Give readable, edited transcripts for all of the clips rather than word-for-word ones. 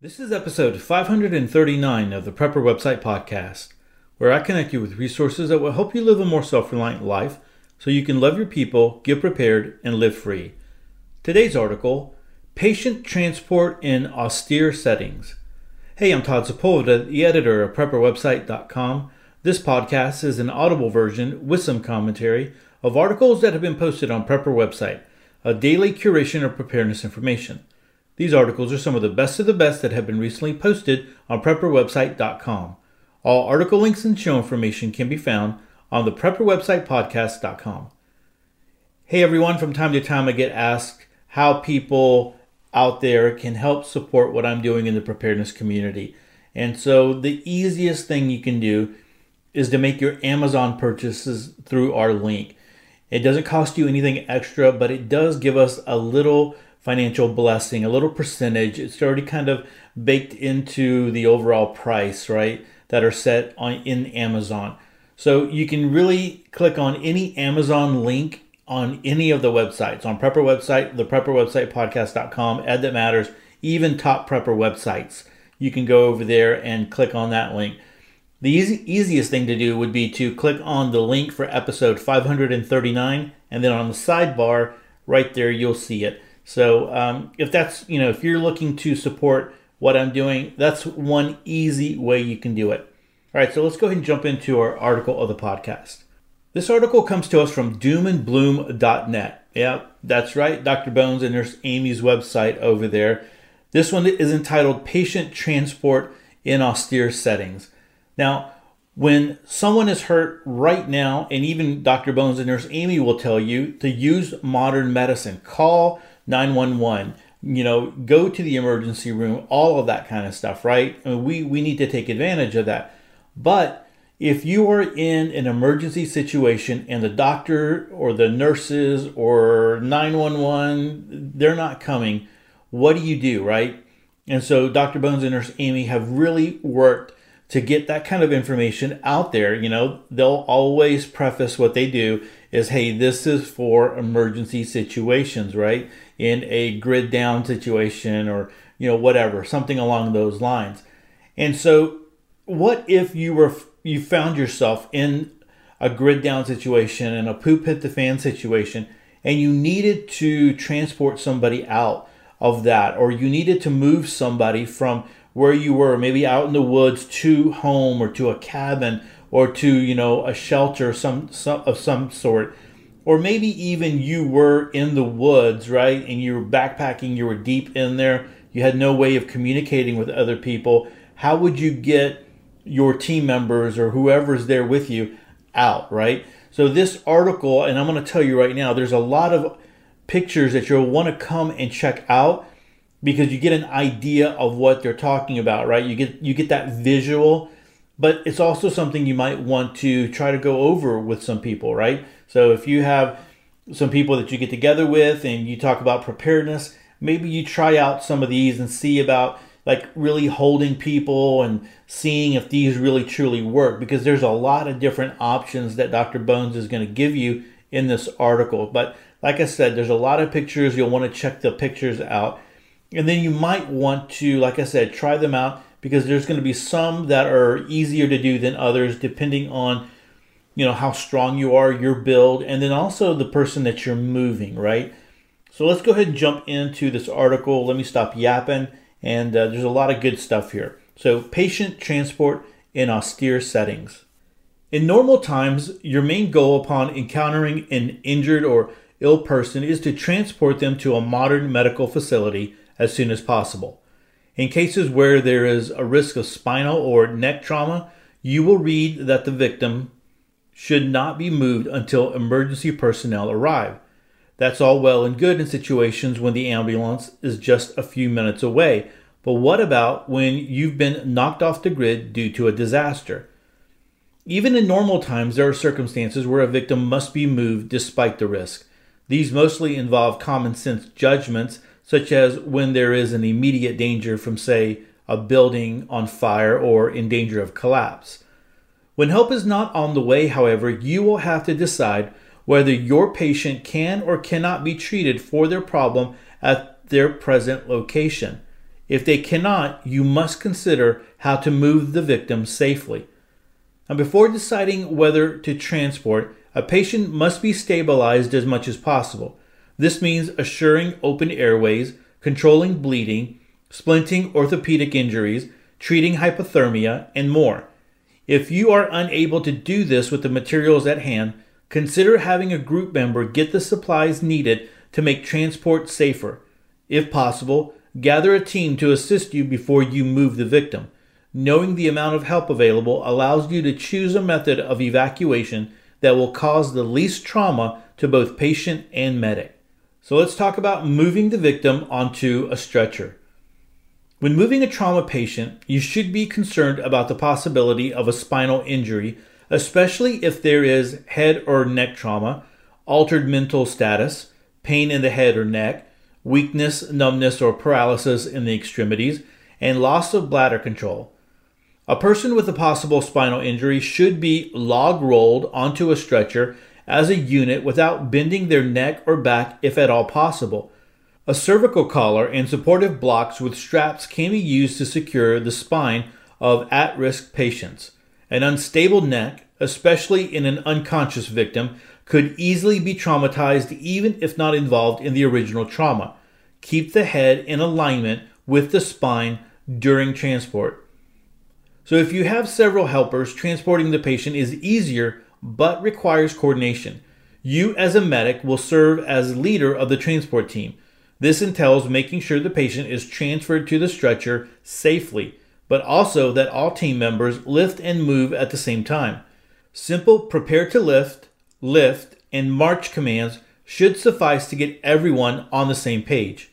This is episode 539 of the Prepper Website Podcast, where I connect you with resources that will help you live a more self-reliant life so you can love your people, get prepared, and live free. Today's article, Patient Transport in Austere Settings. Hey, I'm Todd Sepulveda, the editor of PrepperWebsite.com. This podcast is an audible version with some commentary of articles that have been posted on Prepper Website, a daily curation of preparedness information. These articles are some of the best that have been recently posted on PrepperWebsite.com. All article links and show information can be found on the PrepperWebsitePodcast.com. Hey everyone, from time to time I get asked how people out there can help support what I'm doing in the preparedness community. And so the easiest thing you can do is to make your Amazon purchases through our link. It doesn't cost you anything extra, but it does give us a little financial blessing, a little percentage. It's already kind of baked into the overall price, right, that are set on in Amazon. So you can really click on any Amazon link on any of the websites, on Prepper Website, the PrepperWebsitePodcast.com, Ed That Matters, even top Prepper websites. You can go over there and click on that link. The easiest thing to do would be to click on the link for episode 539, and then on the sidebar right there, you'll see it. So if you're looking to support what I'm doing, that's one easy way you can do it. All right, so let's go ahead and jump into our article of the podcast. This article comes to us from doomandbloom.net. Yeah, that's right, Dr. Bones and Nurse Amy's website over there. This one is entitled Patient Transport in Austere Settings. Now, when someone is hurt right now, and even Dr. Bones and Nurse Amy will tell you to use modern medicine, call 911, go to the emergency room, all of that kind of stuff, right? I mean, we need to take advantage of that. But if you are in an emergency situation and the doctor or the nurses or 911, they're not coming, what do you do, right? And so Dr. Bones and Nurse Amy have really worked to get that kind of information out there. They'll always preface what they do is, hey, this is for emergency situations, right? In a grid down situation or, whatever, something along those lines. And so what if you found yourself in a grid down situation and a poop hit the fan situation, and you needed to transport somebody out of that, or you needed to move somebody from where you were, maybe out in the woods, to home or to a cabin or to, a shelter of some sort. Or maybe even you were in the woods, right? And you were backpacking, you were deep in there. You had no way of communicating with other people. How would you get your team members or whoever's there with you out, right? So this article, and I'm going to tell you right now, there's a lot of pictures that you'll want to come and check out, because you get an idea of what they're talking about, right? You get that visual, but it's also something you might want to try to go over with some people, right? So if you have some people that you get together with and you talk about preparedness, maybe you try out some of these and see about really holding people and seeing if these really truly work, because there's a lot of different options that Dr. Bones is going to give you in this article. But like I said, there's a lot of pictures. You'll want to check the pictures out. And then you might want to, like I said, try them out, because there's going to be some that are easier to do than others, depending on, how strong you are, your build, and then also the person that you're moving, right? So let's go ahead and jump into this article. Let me stop yapping. And there's a lot of good stuff here. So patient transport in austere settings. In normal times, your main goal upon encountering an injured or ill person is to transport them to a modern medical facility as soon as possible. In cases where there is a risk of spinal or neck trauma, you will read that the victim should not be moved until emergency personnel arrive. That's all well and good in situations when the ambulance is just a few minutes away, but what about when you've been knocked off the grid due to a disaster? Even in normal times, there are circumstances where a victim must be moved despite the risk. These mostly involve common sense judgments, such as when there is an immediate danger from, say, a building on fire or in danger of collapse. When help is not on the way, however, you will have to decide whether your patient can or cannot be treated for their problem at their present location. If they cannot, you must consider how to move the victim safely. Now, before deciding whether to transport, a patient must be stabilized as much as possible. This means assuring open airways, controlling bleeding, splinting orthopedic injuries, treating hypothermia, and more. If you are unable to do this with the materials at hand, consider having a group member get the supplies needed to make transport safer. If possible, gather a team to assist you before you move the victim. Knowing the amount of help available allows you to choose a method of evacuation that will cause the least trauma to both patient and medic. So let's talk about moving the victim onto a stretcher. When moving a trauma patient, you should be concerned about the possibility of a spinal injury, especially if there is head or neck trauma, altered mental status, pain in the head or neck, weakness, numbness, or paralysis in the extremities, and loss of bladder control. A person with a possible spinal injury should be log rolled onto a stretcher as a unit without bending their neck or back if at all possible. A cervical collar and supportive blocks with straps can be used to secure the spine of at-risk patients. An unstable neck, especially in an unconscious victim, could easily be traumatized even if not involved in the original trauma. Keep the head in alignment with the spine during transport. So if you have several helpers, transporting the patient is easier but requires coordination. You as a medic will serve as leader of the transport team. This entails making sure the patient is transferred to the stretcher safely, but also that all team members lift and move at the same time. Simple prepare to lift, lift, and march commands should suffice to get everyone on the same page.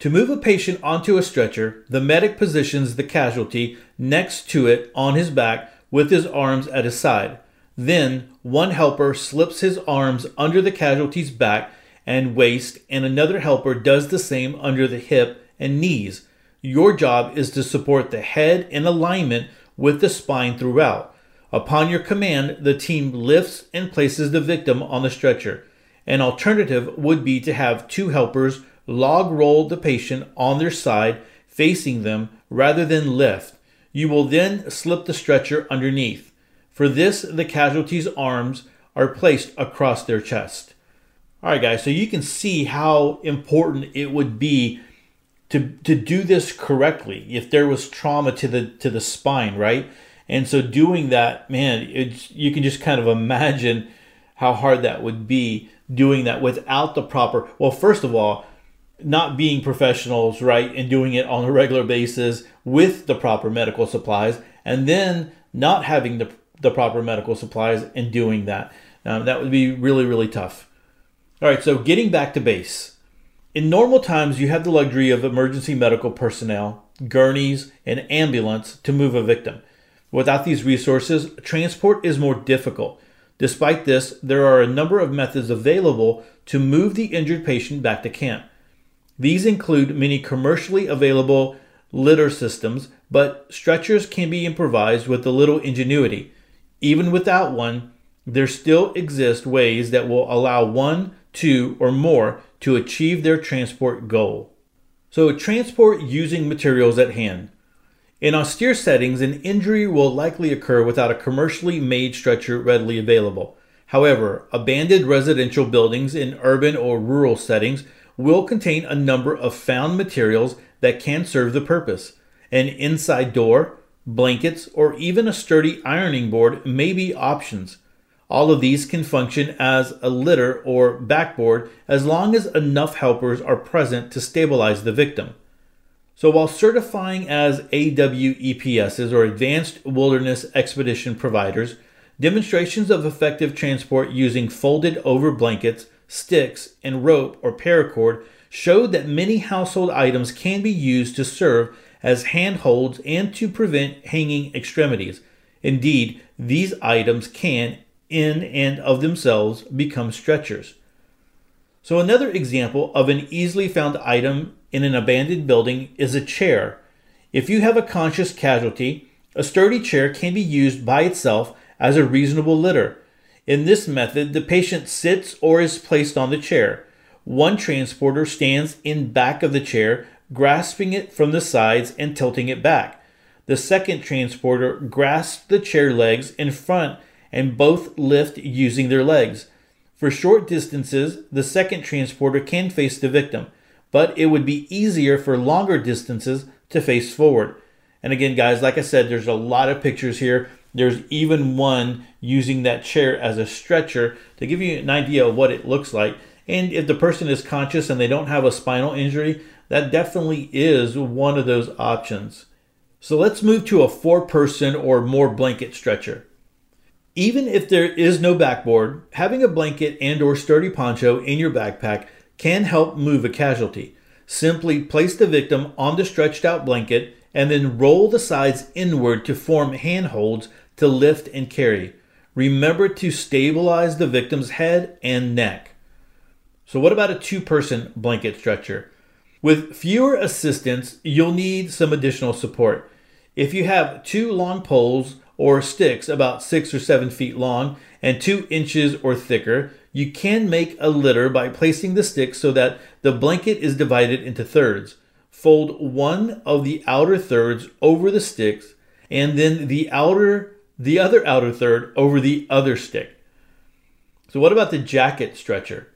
To move a patient onto a stretcher, the medic positions the casualty next to it on his back with his arms at his side. Then, one helper slips his arms under the casualty's back and waist, and another helper does the same under the hip and knees. Your job is to support the head in alignment with the spine throughout. Upon your command, the team lifts and places the victim on the stretcher. An alternative would be to have two helpers log roll the patient on their side, facing them, rather than lift. You will then slip the stretcher underneath. For this, the casualty's arms are placed across their chest. All right, guys, so you can see how important it would be to do this correctly if there was trauma to the spine, right? And so doing that, man, you can just kind of imagine how hard that would be, doing that without the proper, well, first of all, not being professionals, right, and doing it on a regular basis with the proper medical supplies, and then not having the proper medical supplies and doing that. That would be really, really tough. All right, so getting back to base. In normal times, you have the luxury of emergency medical personnel, gurneys, and ambulance to move a victim. Without these resources, transport is more difficult. Despite this, there are a number of methods available to move the injured patient back to camp. These include many commercially available litter systems, but stretchers can be improvised with a little ingenuity. Even without one, there still exist ways that will allow one, two, or more to achieve their transport goal. So transport using materials at hand. In austere settings, an injury will likely occur without a commercially made stretcher readily available. However, abandoned residential buildings in urban or rural settings will contain a number of found materials that can serve the purpose. An inside door, blankets, or even a sturdy ironing board may be options. All of these can function as a litter or backboard as long as enough helpers are present to stabilize the victim. So while certifying as AWEPSs or Advanced Wilderness Expedition Providers, demonstrations of effective transport using folded over blankets, sticks, and rope or paracord showed that many household items can be used to serve as handholds and to prevent hanging extremities. Indeed, these items can in and of themselves become stretchers. So another example of an easily found item in an abandoned building is a chair. If you have a conscious casualty, a sturdy chair can be used by itself as a reasonable litter. In this method, the patient sits or is placed on the chair. One transporter stands in back of the chair, grasping it from the sides and tilting it back. The second transporter grasps the chair legs in front and both lift using their legs. For short distances, the second transporter can face the victim, but it would be easier for longer distances to face forward. And again, guys, like I said, there's a lot of pictures here. There's even one using that chair as a stretcher to give you an idea of what it looks like. And if the person is conscious and they don't have a spinal injury, that definitely is one of those options. So let's move to a four-person or more blanket stretcher. Even if there is no backboard, having a blanket and or sturdy poncho in your backpack can help move a casualty. Simply place the victim on the stretched out blanket and then roll the sides inward to form handholds to lift and carry. Remember to stabilize the victim's head and neck. So what about a two-person blanket stretcher? With fewer assistants, you'll need some additional support. If you have two long poles or sticks about 6 or 7 feet long and 2 inches or thicker, you can make a litter by placing the sticks so that the blanket is divided into thirds. Fold one of the outer thirds over the sticks and then the other outer third over the other stick. So what about the jacket stretcher?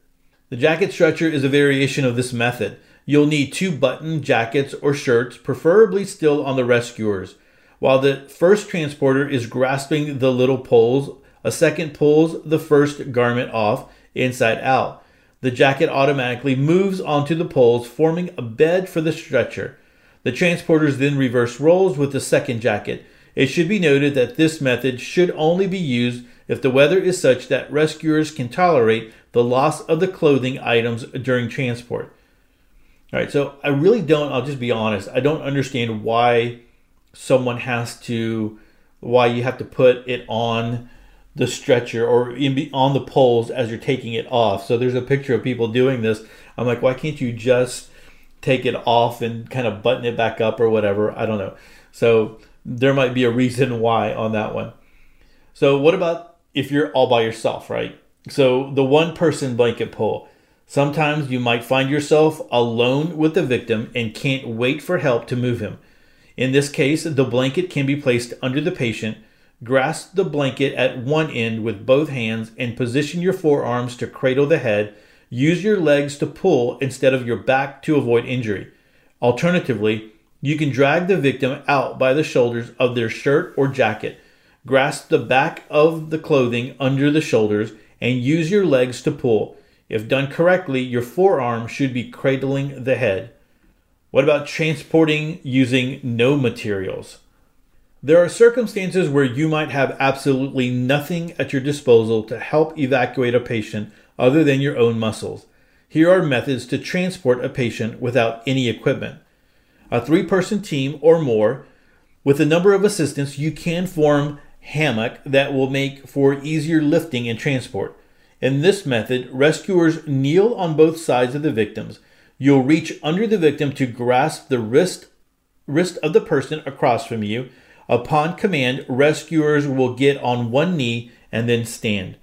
The jacket stretcher is a variation of this method. You'll need two button jackets or shirts, preferably still on the rescuers. While the first transporter is grasping the little poles, a second pulls the first garment off inside out. The jacket automatically moves onto the poles, forming a bed for the stretcher. The transporters then reverse rolls with the second jacket. It should be noted that this method should only be used if the weather is such that rescuers can tolerate the loss of the clothing items during transport. All right, so I really don't, I'll just be honest, I don't understand why someone has to, why you have to put it on the stretcher or on the poles as you're taking it off. So there's a picture of people doing this. I'm like, why can't you just take it off and kind of button it back up or whatever? I don't know. So there might be a reason why on that one. So what about if you're all by yourself, right? So the one person blanket pull. Sometimes you might find yourself alone with the victim and can't wait for help to move him. In this case, the blanket can be placed under the patient. Grasp the blanket at one end with both hands and position your forearms to cradle the head. Use your legs to pull instead of your back to avoid injury. Alternatively, you can drag the victim out by the shoulders of their shirt or jacket. Grasp the back of the clothing under the shoulders and use your legs to pull. If done correctly, your forearm should be cradling the head. What about transporting using no materials? There are circumstances where you might have absolutely nothing at your disposal to help evacuate a patient other than your own muscles. Here are methods to transport a patient without any equipment. A three-person team or more, with a number of assistants, you can form hammock that will make for easier lifting and transport. In this method, rescuers kneel on both sides of the victims. You'll reach under the victim to grasp the wrist of the person across from you. Upon command, rescuers will get on one knee and then stand.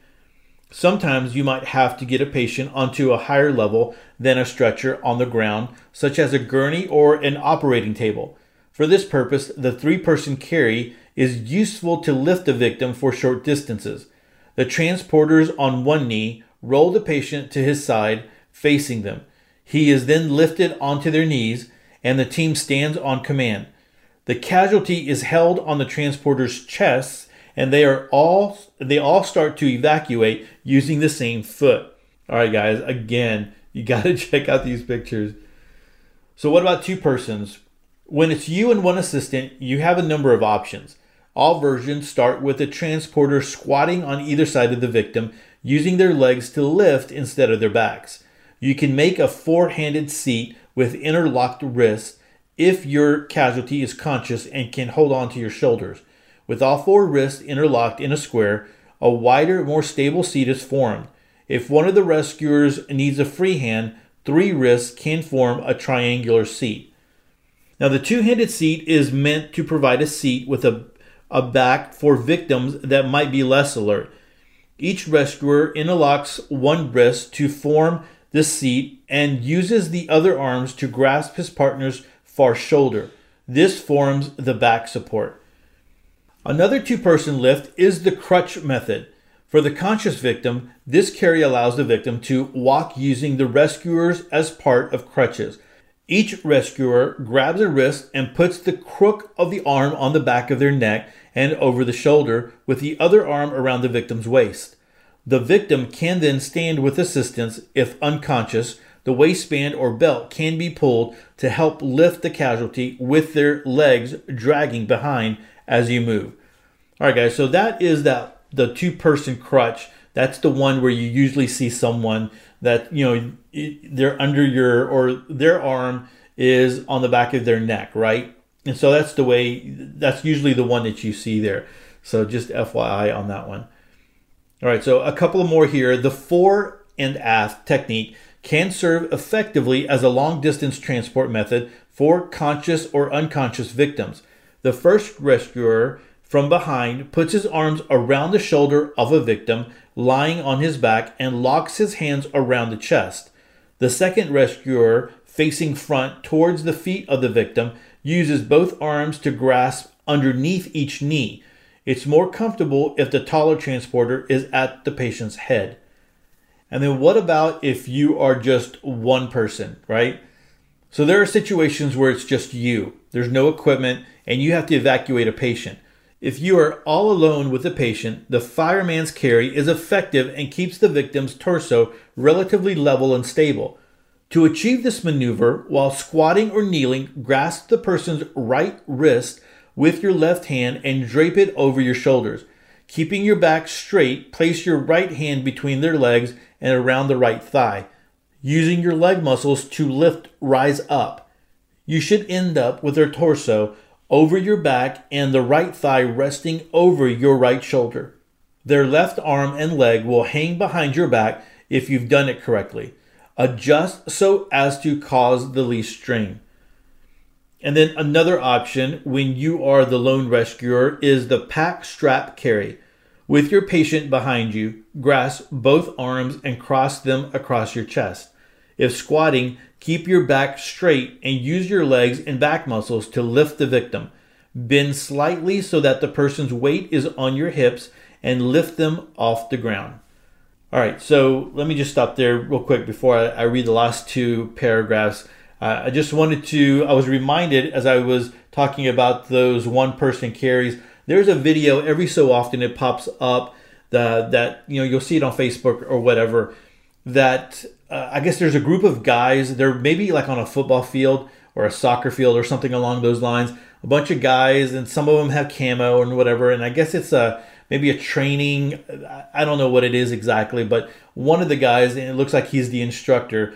Sometimes you might have to get a patient onto a higher level than a stretcher on the ground, such as a gurney or an operating table. For this purpose, the three-person carry is useful to lift the victim for short distances. The transporter's on one knee, roll the patient to his side, facing them. He is then lifted onto their knees, and the team stands on command. The casualty is held on the transporter's chests, and they all start to evacuate using the same foot. All right, guys, again, you got to check out these pictures. So what about two persons? When it's you and one assistant, you have a number of options. All versions start with the transporter squatting on either side of the victim, using their legs to lift instead of their backs. You can make a four-handed seat with interlocked wrists if your casualty is conscious and can hold on to your shoulders. With all four wrists interlocked in a square, a wider, more stable seat is formed. If one of the rescuers needs a free hand, three wrists can form a triangular seat. Now, the two-handed seat is meant to provide a seat with a back for victims that might be less alert. Each rescuer interlocks one wrist to form this seat and uses the other arms to grasp his partner's far shoulder. This forms the back support. Another two-person lift is the crutch method. For the conscious victim, this carry allows the victim to walk using the rescuers as part of crutches. Each rescuer grabs a wrist and puts the crook of the arm on the back of their neck and over the shoulder, with the other arm around the victim's waist. The victim can then stand with assistance. If unconscious, the waistband or belt can be pulled to help lift the casualty, with their legs dragging behind as you move. All right, guys, so that is the two-person crutch. That's the one where you usually see someone that, you know, they're under your, or their arm is on the back of their neck, right? And so that's the way, that's usually the one that you see there. So just FYI on that one. All right, so a couple more here. The fore and aft technique can serve effectively as a long-distance transport method for conscious or unconscious victims. The first rescuer from behind puts his arms around the shoulder of a victim lying on his back and locks his hands around the chest. The second rescuer, facing front towards the feet of the victim, uses both arms to grasp underneath each knee. It's more comfortable if the taller transporter is at the patient's head. And then what about if you are just one person, right? So there are situations where it's just you. There's no equipment and you have to evacuate a patient. If you are all alone with the patient, the fireman's carry is effective and keeps the victim's torso relatively level and stable. To achieve this maneuver, while squatting or kneeling, grasp the person's right wrist with your left hand and drape it over your shoulders. Keeping your back straight, place your right hand between their legs and around the right thigh, using your leg muscles to lift, rise up. You should end up with their torso over your back and the right thigh resting over your right shoulder. Their left arm and leg will hang behind your back if you've done it correctly. Adjust so as to cause the least strain. And then another option when you are the lone rescuer is the pack strap carry. With your patient behind you, grasp both arms and cross them across your chest. If squatting, keep your back straight and use your legs and back muscles to lift the victim. Bend slightly so that the person's weight is on your hips and lift them off the ground. All right, so let me just stop there real quick before I read the last two paragraphs. I just wanted to, I was reminded as I was talking about those one-person carries, there's a video every so often it pops up that, you know, you'll see it on Facebook or whatever, that I guess there's a group of guys, they're maybe like on a football field or a soccer field or something along those lines, a bunch of guys, and some of them have camo and whatever, and I guess it's maybe a training, I don't know what it is exactly, but one of the guys, and it looks like he's the instructor,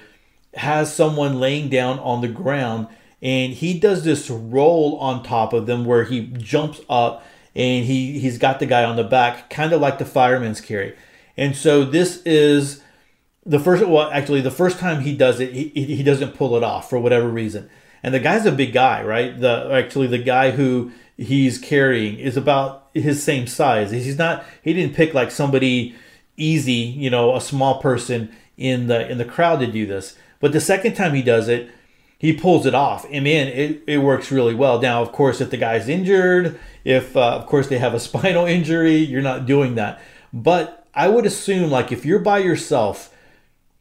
has someone laying down on the ground and he does this roll on top of them where he jumps up and he's got the guy on the back, kind of like the fireman's carry. And so this is the first time he does it, he doesn't pull it off for whatever reason. And the guy's a big guy, right? The guy who he's carrying is about his same size. He didn't pick like somebody easy, you know, a small person in the crowd to do this. But the second time he does it, he pulls it off. And man, it works really well. Now, of course, if the guy's injured, if, of course, they have a spinal injury, you're not doing that. But I would assume, like, if you're by yourself,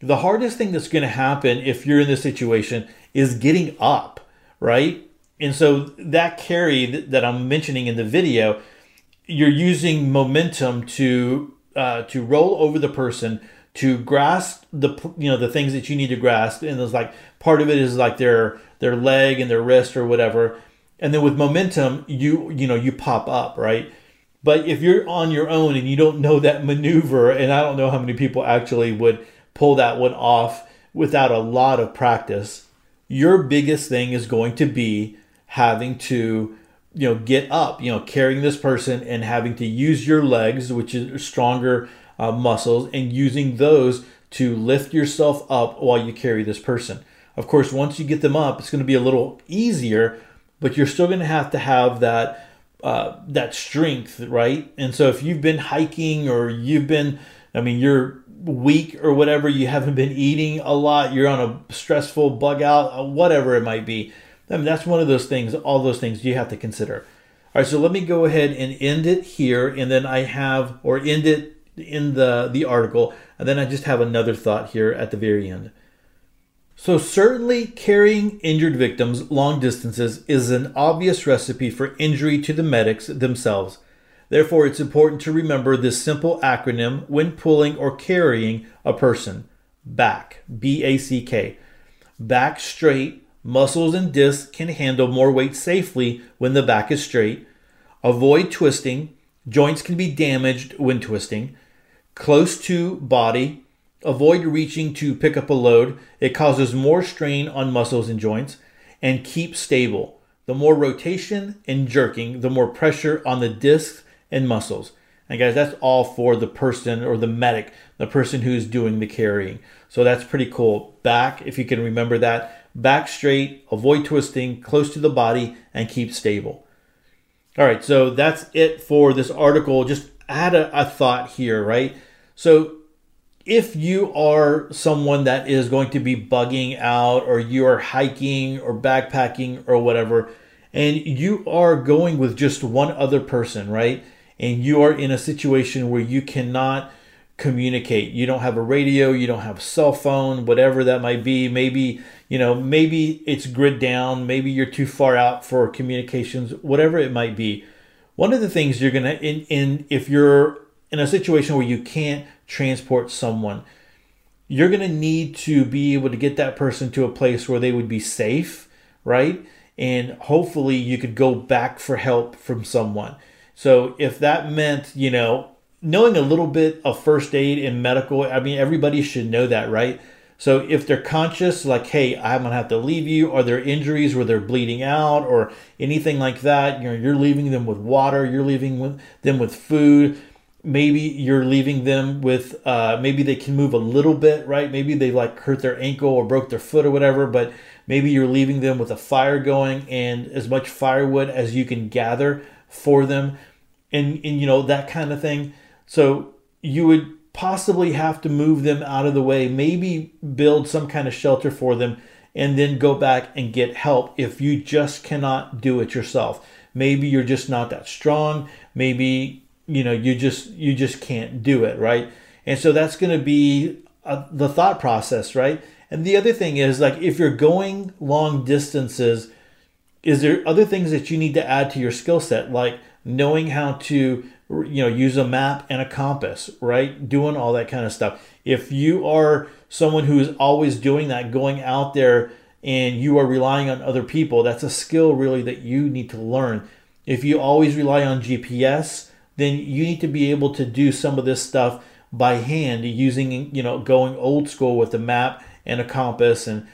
the hardest thing that's going to happen if you're in this situation is getting up, right? And so that carry that I'm mentioning in the video, you're using momentum to roll over the person, to grasp the things that you need to grasp, and it's like part of it is like their leg and their wrist or whatever, and then with momentum you pop up, right? But if you're on your own and you don't know that maneuver, and I don't know how many people actually would pull that one off without a lot of practice, your biggest thing is going to be having to get up, carrying this person and having to use your legs, which is stronger muscles, and using those to lift yourself up while you carry this person. Of course, once you get them up, it's going to be a little easier, but you're still going to have that that strength, right? And so if you've been hiking or you've been, I mean, you're week or whatever, you haven't been eating a lot, you're on a stressful bug out, whatever it might be. I mean, that's one of those things, all those things you have to consider. All right, so let me go ahead and end it here, and then I have, or end it in the article, and then I just have another thought here at the very end. So certainly carrying injured victims long distances is an obvious recipe for injury to the medics themselves. Therefore, it's important to remember this simple acronym when pulling or carrying a person. BACK, B-A-C-K. Back straight. Muscles and discs can handle more weight safely when the back is straight. Avoid twisting. Joints can be damaged when twisting. Close to body. Avoid reaching to pick up a load. It causes more strain on muscles and joints. And keep stable. The more rotation and jerking, the more pressure on the discs and muscles. And guys, that's all for the person or the medic, the person who's doing the carrying. So that's pretty cool. Back, if you can remember that. Back straight, avoid twisting, close to the body, and keep stable. All right, so that's it for this article. Just add a thought here, right? So if you are someone that is going to be bugging out, or you are hiking or backpacking or whatever, and you are going with just one other person, right? And you are in a situation where you cannot communicate. You don't have a radio, you don't have a cell phone, whatever that might be. Maybe, you know, maybe it's grid down, maybe you're too far out for communications, whatever it might be. One of the things you're gonna, if you're in a situation where you can't transport someone, you're gonna need to be able to get that person to a place where they would be safe, right? And hopefully you could go back for help from someone. So if that meant, you know, knowing a little bit of first aid and medical, I mean, everybody should know that, right? So if they're conscious, like, hey, I'm going to have to leave you, are there injuries where they're bleeding out or anything like that? You know, you're leaving them with water, you're leaving them with food. Maybe you're leaving them with, maybe they can move a little bit, right? Maybe they like hurt their ankle or broke their foot or whatever, but maybe you're leaving them with a fire going and as much firewood as you can gather for them. And you know, that kind of thing. So you would possibly have to move them out of the way, maybe build some kind of shelter for them, and then go back and get help if you just cannot do it yourself. Maybe you're just not that strong. Maybe, you know, you just can't do it, right? And so that's going to be the thought process, right? And the other thing is, like, if you're going long distances, is there other things that you need to add to your skill set, like knowing how to, you know, use a map and a compass, right? Doing all that kind of stuff. If you are someone who is always doing that, going out there and you are relying on other people, that's a skill really that you need to learn. If you always rely on GPS, then you need to be able to do some of this stuff by hand using, you know, going old school with a map and a compass and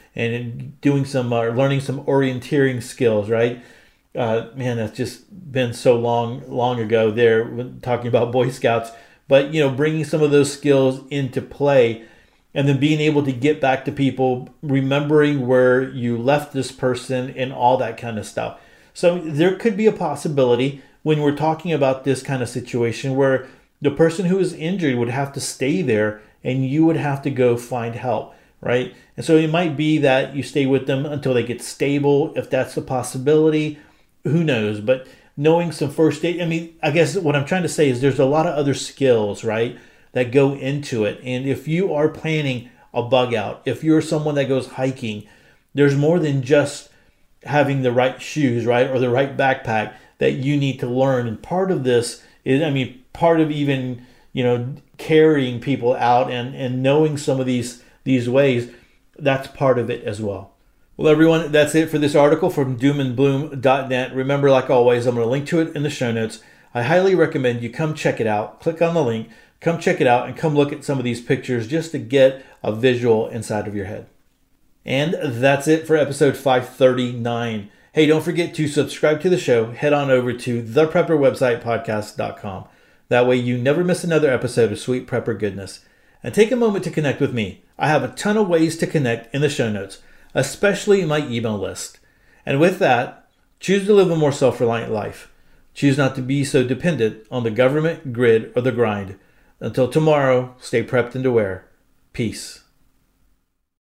doing some, learning some orienteering skills, right? Man, that's just been so long ago there when talking about Boy Scouts, but, you know, bringing some of those skills into play and then being able to get back to people, remembering where you left this person and all that kind of stuff. So there could be a possibility when we're talking about this kind of situation where the person who is injured would have to stay there and you would have to go find help, right? And so it might be that you stay with them until they get stable, if that's a possibility. Who knows? But knowing some first aid, I mean, I guess what I'm trying to say is there's a lot of other skills, right, that go into it. And if you are planning a bug out, if you're someone that goes hiking, there's more than just having the right shoes, right, or the right backpack that you need to learn. And part of this is, I mean, part of even, you know, carrying people out and knowing some of these ways, that's part of it as well. Well, everyone, that's it for this article from doomandbloom.net. Remember, like always, I'm going to link to it in the show notes. I highly recommend you come check it out. Click on the link, come check it out, and come look at some of these pictures just to get a visual inside of your head. And that's it for episode 539. Hey, don't forget to subscribe to the show. Head on over to PrepperWebsitePodcast.com. That way you never miss another episode of Sweet Prepper Goodness. And take a moment to connect with me. I have a ton of ways to connect in the show notes, especially my email list. And with that, choose to live a more self-reliant life. Choose not to be so dependent on the government, grid, or the grind. Until tomorrow, stay prepped and aware. Peace.